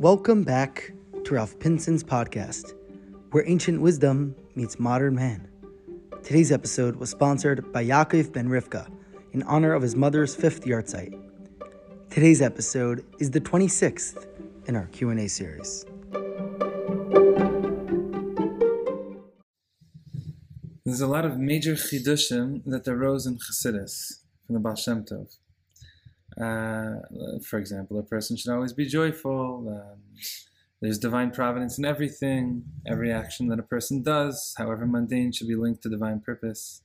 Welcome back to Rav Pinson's podcast, where ancient wisdom meets modern man. Today's episode was sponsored by Yaakov Ben Rivka in honor of his mother's 5th yahrzeit. Today's episode is the 26th in our Q&A series. There's a lot of major chiddushim that arose in Chassidus from the Baal Shem Tov. For example, a person should always be joyful. There's divine providence in everything. Every action that a person does, however mundane, should be linked to divine purpose.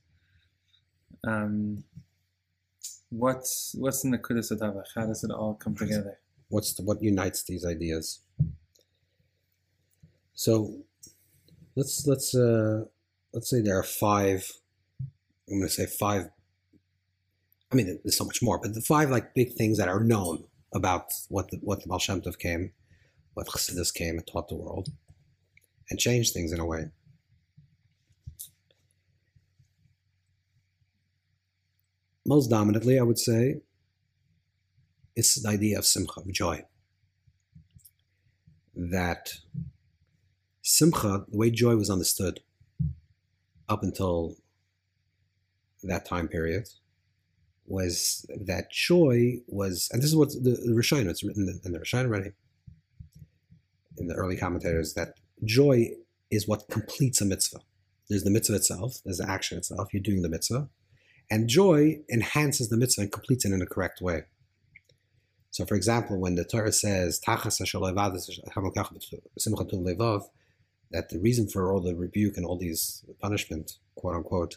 What's in the Nekudas HaTavach? How does it all come together? What unites these ideas? So let's say there are five. I'm going to say five. I mean, there's so much more, but the five big things that are known about what the Baal Shem Tov came, what Chassidus came and taught the world, and changed things in a way. Most dominantly, I would say, it's the idea of simcha, of joy. That simcha, the way joy was understood up until that time period, was that joy was, and this is what the Rishonim, it's written in the Rishonim already, in the early commentators, that joy is what completes a mitzvah. There's the mitzvah itself, there's the action itself, you're doing the mitzvah, and joy enhances the mitzvah and completes it in a correct way. So for example, when the Torah says, that the reason for all the rebuke and all these punishment, quote unquote,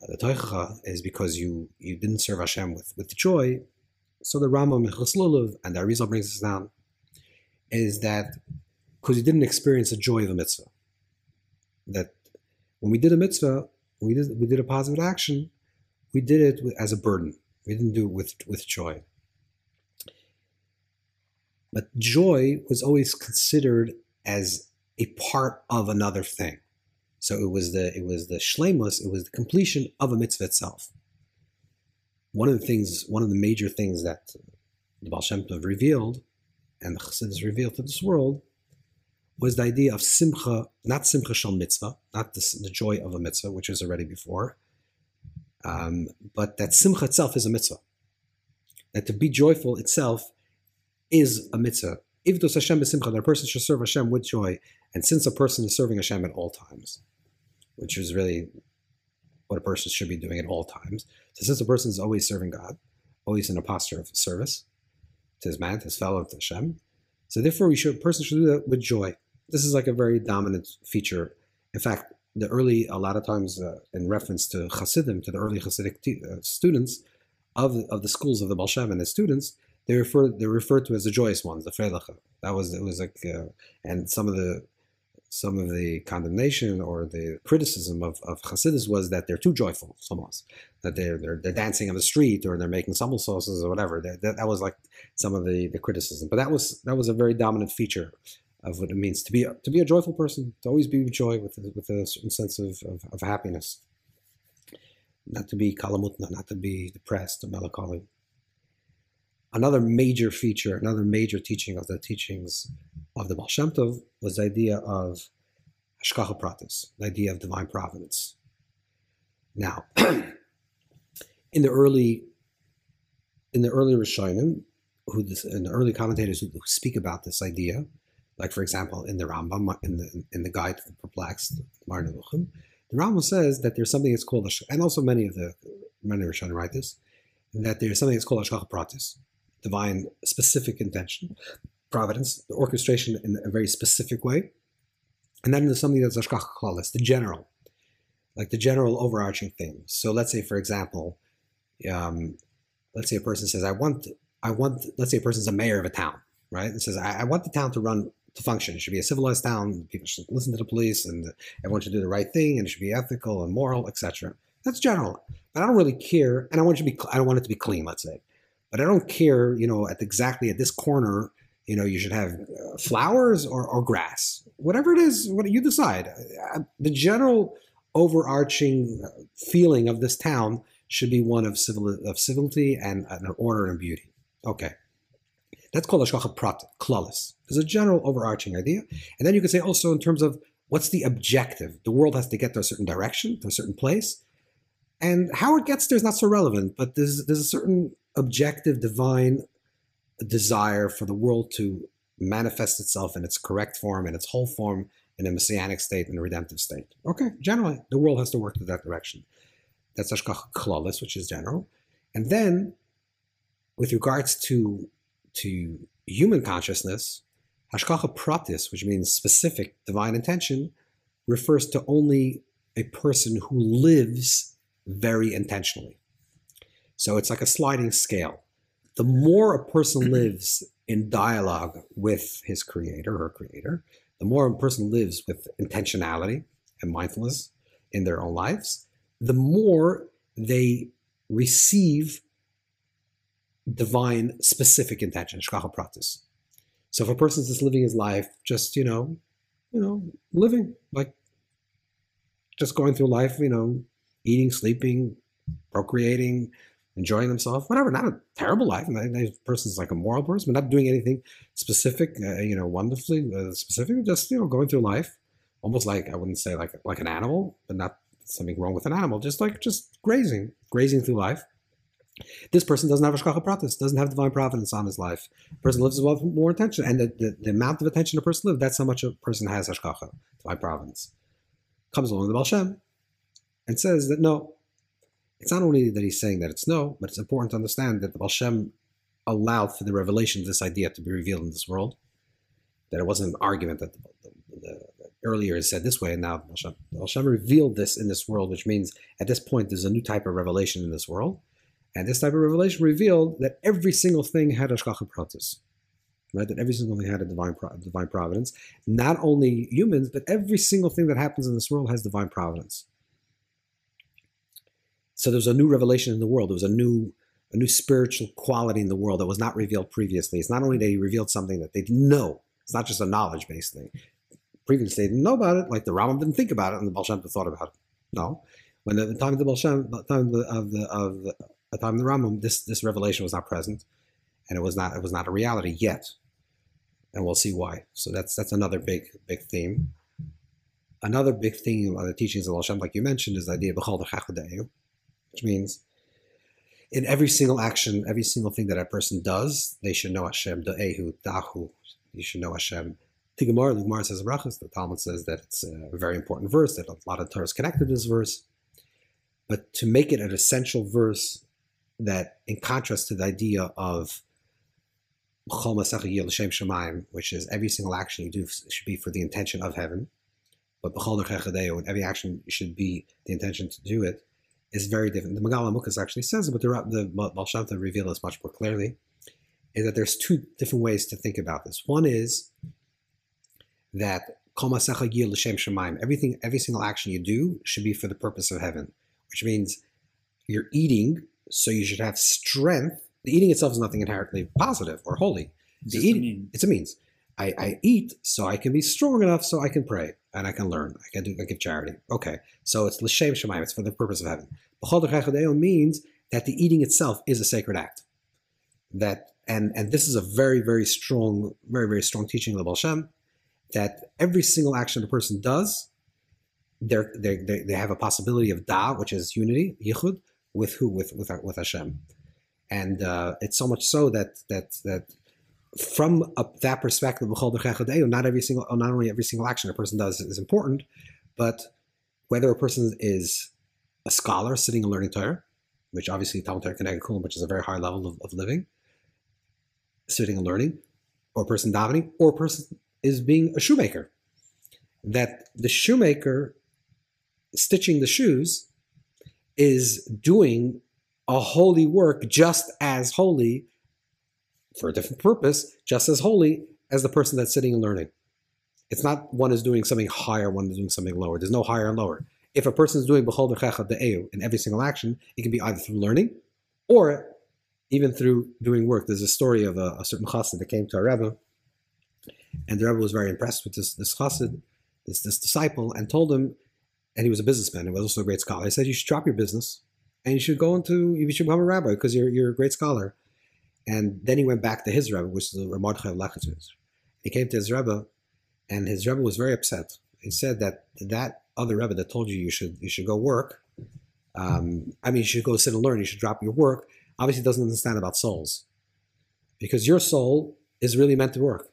the toicha is because you didn't serve Hashem with joy. So the Ramah Mechuslulov and the Arizal brings us down, is that because you didn't experience the joy of a mitzvah. That when we did a mitzvah, we did a positive action, we did it as a burden. We didn't do it with joy. But joy was always considered as a part of another thing. So it was the shleimus, it was the completion of a mitzvah itself. One of the major things that the Baal Shem Tov revealed and the Chassidus revealed to this world was the idea of simcha, not simcha shel mitzvah, not the joy of a mitzvah, which was already before, but that simcha itself is a mitzvah. That to be joyful itself is a mitzvah. If does Hashem is simcha, that a person should serve Hashem with joy. And since a person is serving Hashem at all times, which is really what a person should be doing at all times, so since a person is always serving God, always in a posture of service to his man, to his fellow, to Hashem, so therefore a person should do that with joy. This is a very dominant feature. In fact, a lot of times in reference to Chassidim, to the early Chassidic students of the schools of the Baal Shem and the students, They're referred to as the joyous ones, the feilachah. And some of the condemnation or the criticism of Chassidus was that they're too joyful, somos, that they're dancing on the street or they're making sambal sauces or whatever. That was some of the criticism. But that was a very dominant feature of what it means to be a joyful person, to always be with joy, with a certain sense of happiness, not to be kalamutna, not to be depressed or melancholy. Another major teaching of the teachings of the Baal Shem Tov was the idea of Hashgacha Pratis, the idea of divine providence. Now, in the early Rishonim, in the early commentators who speak about this idea, for example in the Rambam, in the Guide to the Perplexed, the Rambam says that there's something that's called, and also many Rishonim write this, that there's something that's called Hashgacha Pratis. Divine specific intention, providence, the orchestration in a very specific way, and then there's something that's Hashgacha Klalis, the general overarching thing. So let's say, for example, let's say a person says, "I want." Let's say a person's a mayor of a town, right? And says, "I want the town to function. It should be a civilized town. People should listen to the police, and everyone should do the right thing, and it should be ethical and moral, etc." That's general, but I don't really care, and I don't want it to be clean. Let's say. But I don't care, at this corner, you should have flowers or grass. Whatever it is, what you decide. The general overarching feeling of this town should be one of civility and order and beauty. Okay. That's called Hashgacha Pratis klalis. There's a general overarching idea. And then you can say also in terms of what's the objective? The world has to get to a certain direction, to a certain place. And how it gets there is not so relevant, but there's a certain objective divine desire for the world to manifest itself in its correct form, in its whole form, in a messianic state, in a redemptive state. Okay, generally, the world has to work to that direction. That's Hashgacha Klalis, which is general. And then, with regards to human consciousness, Hashgacha Pratis, which means specific divine intention, refers to only a person who lives very intentionally. So it's like a sliding scale. The more a person lives in dialogue with his creator, her creator, the more a person lives with intentionality and mindfulness in their own lives, the more they receive divine specific intention, Hashgacha Pratis. So if a person's just living his life, just, living, like just going through life, eating, sleeping, procreating, enjoying themselves, whatever, not a terrible life. That person's like a moral person, but not doing anything specific, wonderfully specific, just, going through life, almost like, I wouldn't say like an animal, but not something wrong with an animal, just grazing through life. This person doesn't have Hashgacha Pratis, doesn't have divine providence on his life. The person lives with more attention, and the amount of attention a person lives, that's how much a person has Hashgacha, divine providence. Comes along the Baal Shem and says that no, it's not only that he's saying that it's no, but it's important to understand that the Baal Shem allowed for the revelation of this idea to be revealed in this world, that it wasn't an argument that the earlier is said this way, and now the Baal Shem revealed this in this world, which means at this point there's a new type of revelation in this world. And this type of revelation revealed that every single thing had Hashgacha Pratis, right? That every single thing had a divine providence. Not only humans, but every single thing that happens in this world has divine providence. So there was a new revelation in the world. There was a new spiritual quality in the world that was not revealed previously. It's not only that he revealed something that they didn't know. It's not just a knowledge-based thing. Previously, they didn't know about it. Like the Rambam didn't think about it, and the Baal Shem Tov thought about it. No, when at the time of the Baal Shem, at the time of the Rambam, this revelation was not present, and it was not a reality yet, and we'll see why. So that's another big theme. Another big theme of the teachings of Hashem, like you mentioned, is the idea of Haldakudayum, which means in every single action, every single thing that a person does, they should know Hashem. Da'ehu, Da'ehu, you should know Hashem. Tigmar, L'gmar says Brachos. The Talmud says that it's a very important verse, that a lot of Torah is connected to this verse, but to make it an essential verse. That in contrast to the idea of which is every single action you do should be for the intention of heaven, but and every action should be the intention to do it, is very different. The Mekubalim actually says it, but the Baal Shem Tov reveals this much more clearly, is that there's two different ways to think about this. One is that everything, every single action you do should be for the purpose of heaven, which means you're eating, so you should have strength. The eating itself is nothing inherently positive or holy. It's a means. I eat so I can be strong enough so I can pray and I can learn. I give charity. Okay, so it's l'shem shemayim. It's for the purpose of heaven. B'chol d'chachadeo means that the eating itself is a sacred act. That and this is a very, very strong teaching of the Baal Shem, that every single action a person does, they have a possibility of da, which is unity, yichud. With who? With Hashem, and it's so much so that from that perspective, not only every single action a person does is important, but whether a person is a scholar sitting and learning Torah, which obviously Talmud Torah K'neged Kulam, which is a very high level of living, sitting and learning, or a person davening, or a person is being a shoemaker, that the shoemaker stitching the shoes is doing a holy work just as holy, for a different purpose, just as holy as the person that's sitting and learning. It's not one is doing something higher, one is doing something lower. There's no higher and lower. If a person is doing b'chol d'checha da'eu in every single action, it can be either through learning or even through doing work. There's a story of a certain chassid that came to a Rebbe, and the Rebbe was very impressed with this chassid, this disciple, and told him, and he was a businessman, and was also a great scholar. He said, you should drop your business, and you should become a rabbi, because you're a great scholar. And then he went back to his Rebbe, which is the Ramah Mechuslulov. He came to his Rebbe, and his Rebbe was very upset. He said that other Rebbe that told you you should go work, you should go sit and learn, you should drop your work, obviously doesn't understand about souls. Because your soul is really meant to work,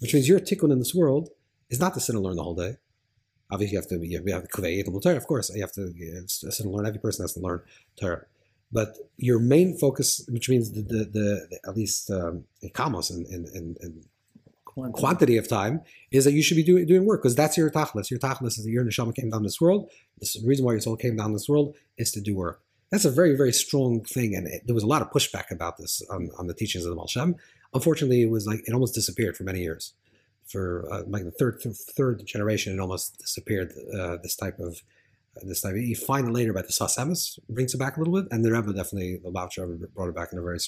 which means your tikkun in this world is not to sit and learn the whole day. Obviously, you have to kaveh Torah, of course. You have to sit and learn. Every person has to learn Torah. But your main focus, which means the at least kamos and quantity of time, is that you should be doing work, because that's your tachlis. Your tachlis is that your neshama came down this world. This is the reason why your soul came down this world is to do work. That's a very, very strong thing, and there was a lot of pushback about this on the teachings of the Baal Shem. Unfortunately, it was like it almost disappeared for many years. For like the third generation, it almost disappeared. This type of you find it later, but the Sasemis brings it back a little bit, and the Rebbe definitely, the Baal Shem brought it back in a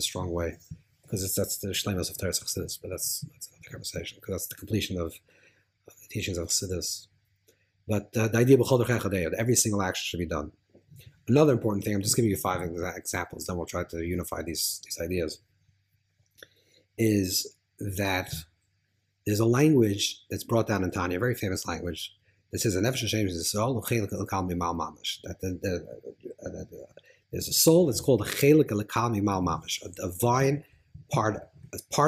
strong way, because that's the shleimus of Torah Chassidus. But that's another conversation, because that's the completion of the teachings of Chassidus. But the idea of every single action should be done. Another important thing, I'm just giving you 5 examples, then we'll try to unify these ideas, is that there's a language that's brought down in Tanya, a very famous language, that says, there's a soul that's called a divine part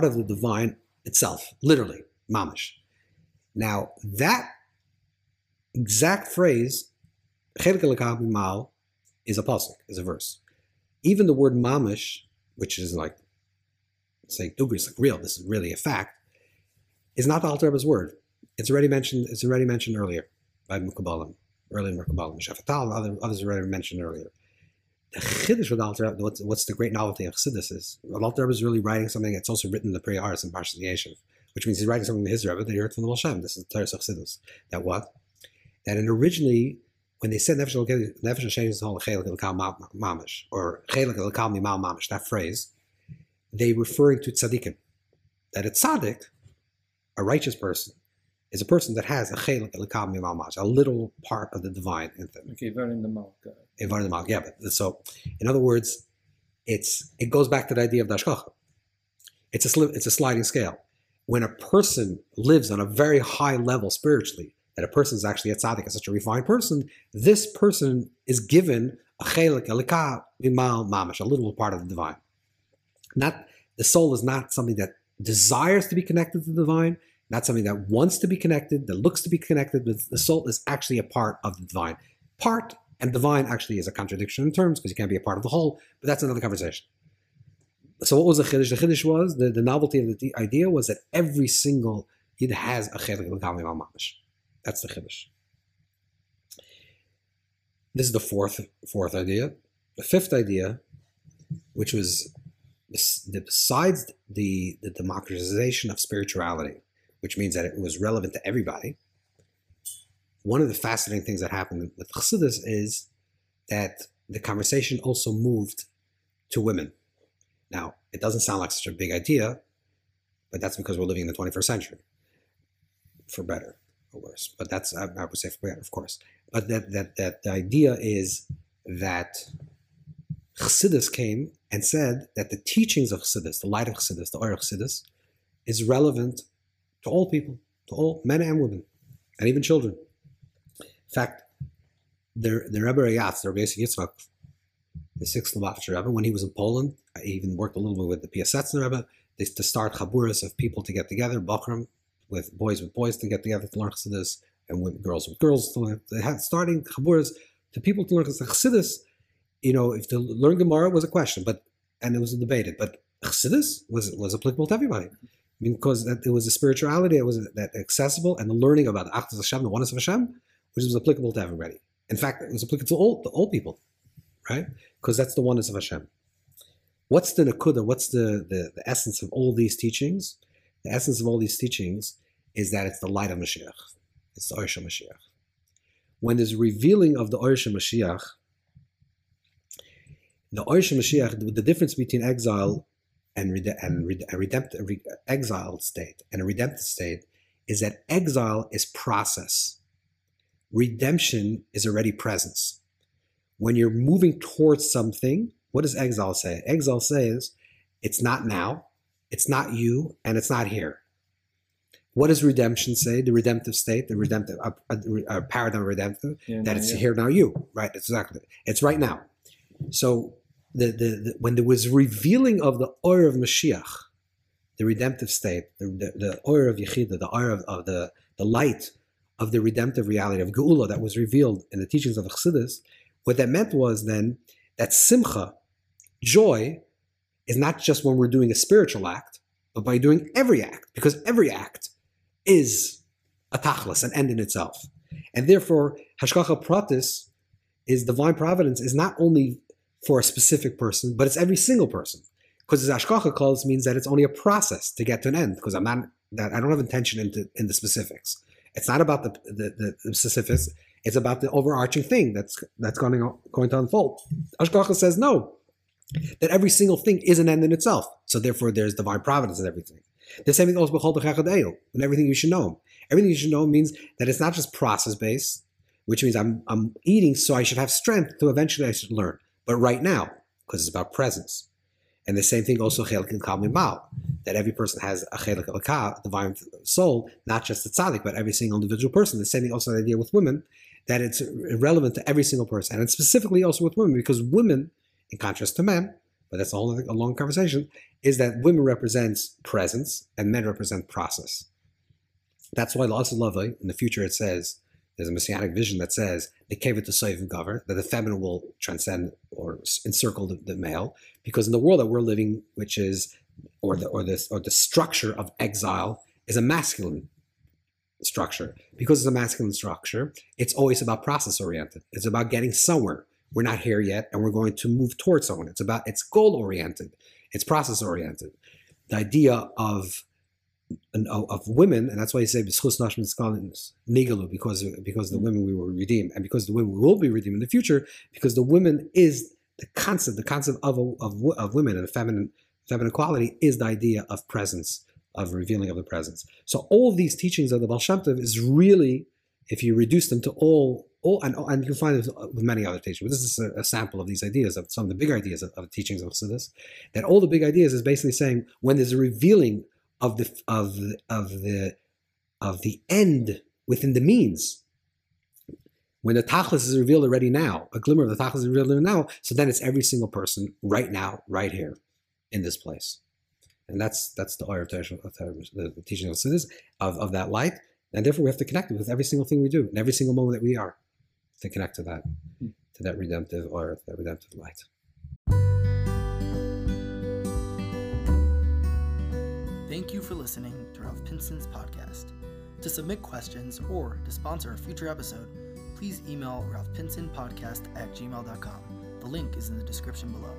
of the divine itself, literally, mamish. Now, that exact phrase, is a pasuk, is a verse. Even the word mamish, which is like saying dugris, like real, this is really a fact, is not the Alter Rebbe's word. It's already mentioned earlier by Mekubalim, early in Mekubalim, Shafatal, and others already mentioned earlier. The chiddush with Alter Rebbe, what's the great novelty of Chassidus is, Alter Rebbe is really writing something that's also written in the prayeres in Parshas Yeshiv, which means he's writing something to his Rebbe that he heard from the Baal Shem. This is the Torah of Chassidus. That what? That originally, when they said nefesh Hashem is called chelik l'kal mamish, or chelik l'kal mimal mamish, that phrase, they referring to tzaddikim. That a tzaddik, a righteous person, is a person that has a chelik l'kal mimal mamish, a little part of the divine in them. Okay, in the malka. Yeah. But, so, in other words, it goes back to the idea of the hashgacha. It's a sliding scale. When a person lives on a very high level spiritually, that a person is actually a tzaddik, is such a refined person, this person is given a chelik, a lika, imal, mamish, a little part of the divine. Not the soul is not something that desires to be connected to the divine, not something that wants to be connected, that looks to be connected, but the soul is actually a part of the divine. Part and divine actually is a contradiction in terms, because you can't be a part of the whole, but that's another conversation. So what was the chiddush? The chiddush was, the novelty of the idea was that every single yid has a chelik, a lika, imal, mamish. That's the chiddush. This is the fourth idea. The fifth idea, which was besides the democratization of spirituality, which means that it was relevant to everybody, one of the fascinating things that happened with Chassidus is that the conversation also moved to women. Now, it doesn't sound like such a big idea, but that's because we're living in the 21st century, for better. Or worse, but that's I would say for, of course. But that the idea is that Chassidus came and said that the teachings of Chassidus, the light of Chassidus, the Ohr of Chassidus, is relevant to all people, to all men and women, and even children. In fact, the Rebbe Rayatz, the Rebbe Yitzchak, the 6th Lubavitcher Rebbe, when he was in Poland, I even worked a little bit with the Piasetzner Rebbe to start chaburahs of people to get together, Bachram, with boys to get together to learn Chassidus, and with girls to learn. They had starting chaburahs to people to learn Chassidus. You know, if to learn Gemara was a question, and it was debated. But Chassidus was applicable to everybody, because that it was a spirituality that was that accessible, and the learning about the Achdus Hashem, the oneness of Hashem, which was applicable to everybody. In fact, it was applicable to all people, right? Because that's the oneness of Hashem. What's the nakuda? What's the essence of all these teachings? The essence of all these teachings is that it's the light of Mashiach. It's the Oyesha Mashiach. When there's revealing of the Oyesha Mashiach, the difference between exile and exiled state and a redemptive state is that exile is process. Redemption is already presence. When you're moving towards something, what does exile say? Exile says It's not now, it's not you, and it's not here. What does redemption say? The redemptive state, the redemptive paradigm of redemptive, yeah, that it's here now you, right? Exactly. It's right now. So the when there was revealing of the Ohr of Mashiach, the redemptive state, the Ohr of Yechidah, the Ohr of the light of the redemptive reality of Geula that was revealed in the teachings of Chassidus, what that meant was then that simcha, joy, is not just when we're doing a spiritual act, but by doing every act, because every act is a tachlis, an end in itself. And therefore, Hashgacha Pratis, is divine providence, is not only for a specific person, but it's every single person. Because as Hashgacha Klalis means that it's only a process to get to an end, because I don't have intention in the specifics. It's not about the specifics, it's about the overarching thing that's going to unfold. Hashgacha says no, that every single thing is an end in itself. So therefore there's divine providence in everything. The same thing also in everything you should know. Everything you should know means that it's not just process-based, which means I'm eating so I should have strength to eventually I should learn. But right now, because it's about presence. And the same thing also that every person has a chelik elka, divine soul, not just the tzaddik, but every single individual person. The same thing also the idea with women, that it's relevant to every single person. And specifically also with women, because women, in contrast to men, but that's a whole other, a long conversation, is that women represents presence and men represent process. That's why L'gmar lovely, in the future it says, there's a messianic vision that says they gave it to save and govern, that the feminine will transcend or encircle the male, because in the world that we're living, which is the structure of exile, is a masculine structure. Because it's a masculine structure, it's always about process oriented. It's about getting somewhere. We're not here yet, and we're going to move towards someone. It's goal oriented. It's process oriented. The idea of women, and that's why you say because the women we will redeem, and because the women will be redeemed in the future, because the women is the concept of women, and the feminine quality is the idea of presence, of revealing of the presence. So all of these teachings of the Baal Shem Tov is really, if you reduce them to all and you'll find it with many other teachings, but this is a sample of these ideas, of some of the big ideas of the teachings of Chassidus, that all the big ideas is basically saying when there's a revealing of the end within the means. When the tachlis is revealed already now, a glimmer of the tachlis is revealed already now, so then it's every single person right now, right here, in this place. And that's the Ohr of the teaching of Chassidus, of that light, and therefore we have to connect it with every single thing we do, and every single moment that we are, to connect to that redemptive Ohr, that redemptive light. Thank you for listening to Rav Pinson's podcast. To submit questions or to sponsor a future episode, please email ravpinsonpodcast@gmail.com. The link is in the description below.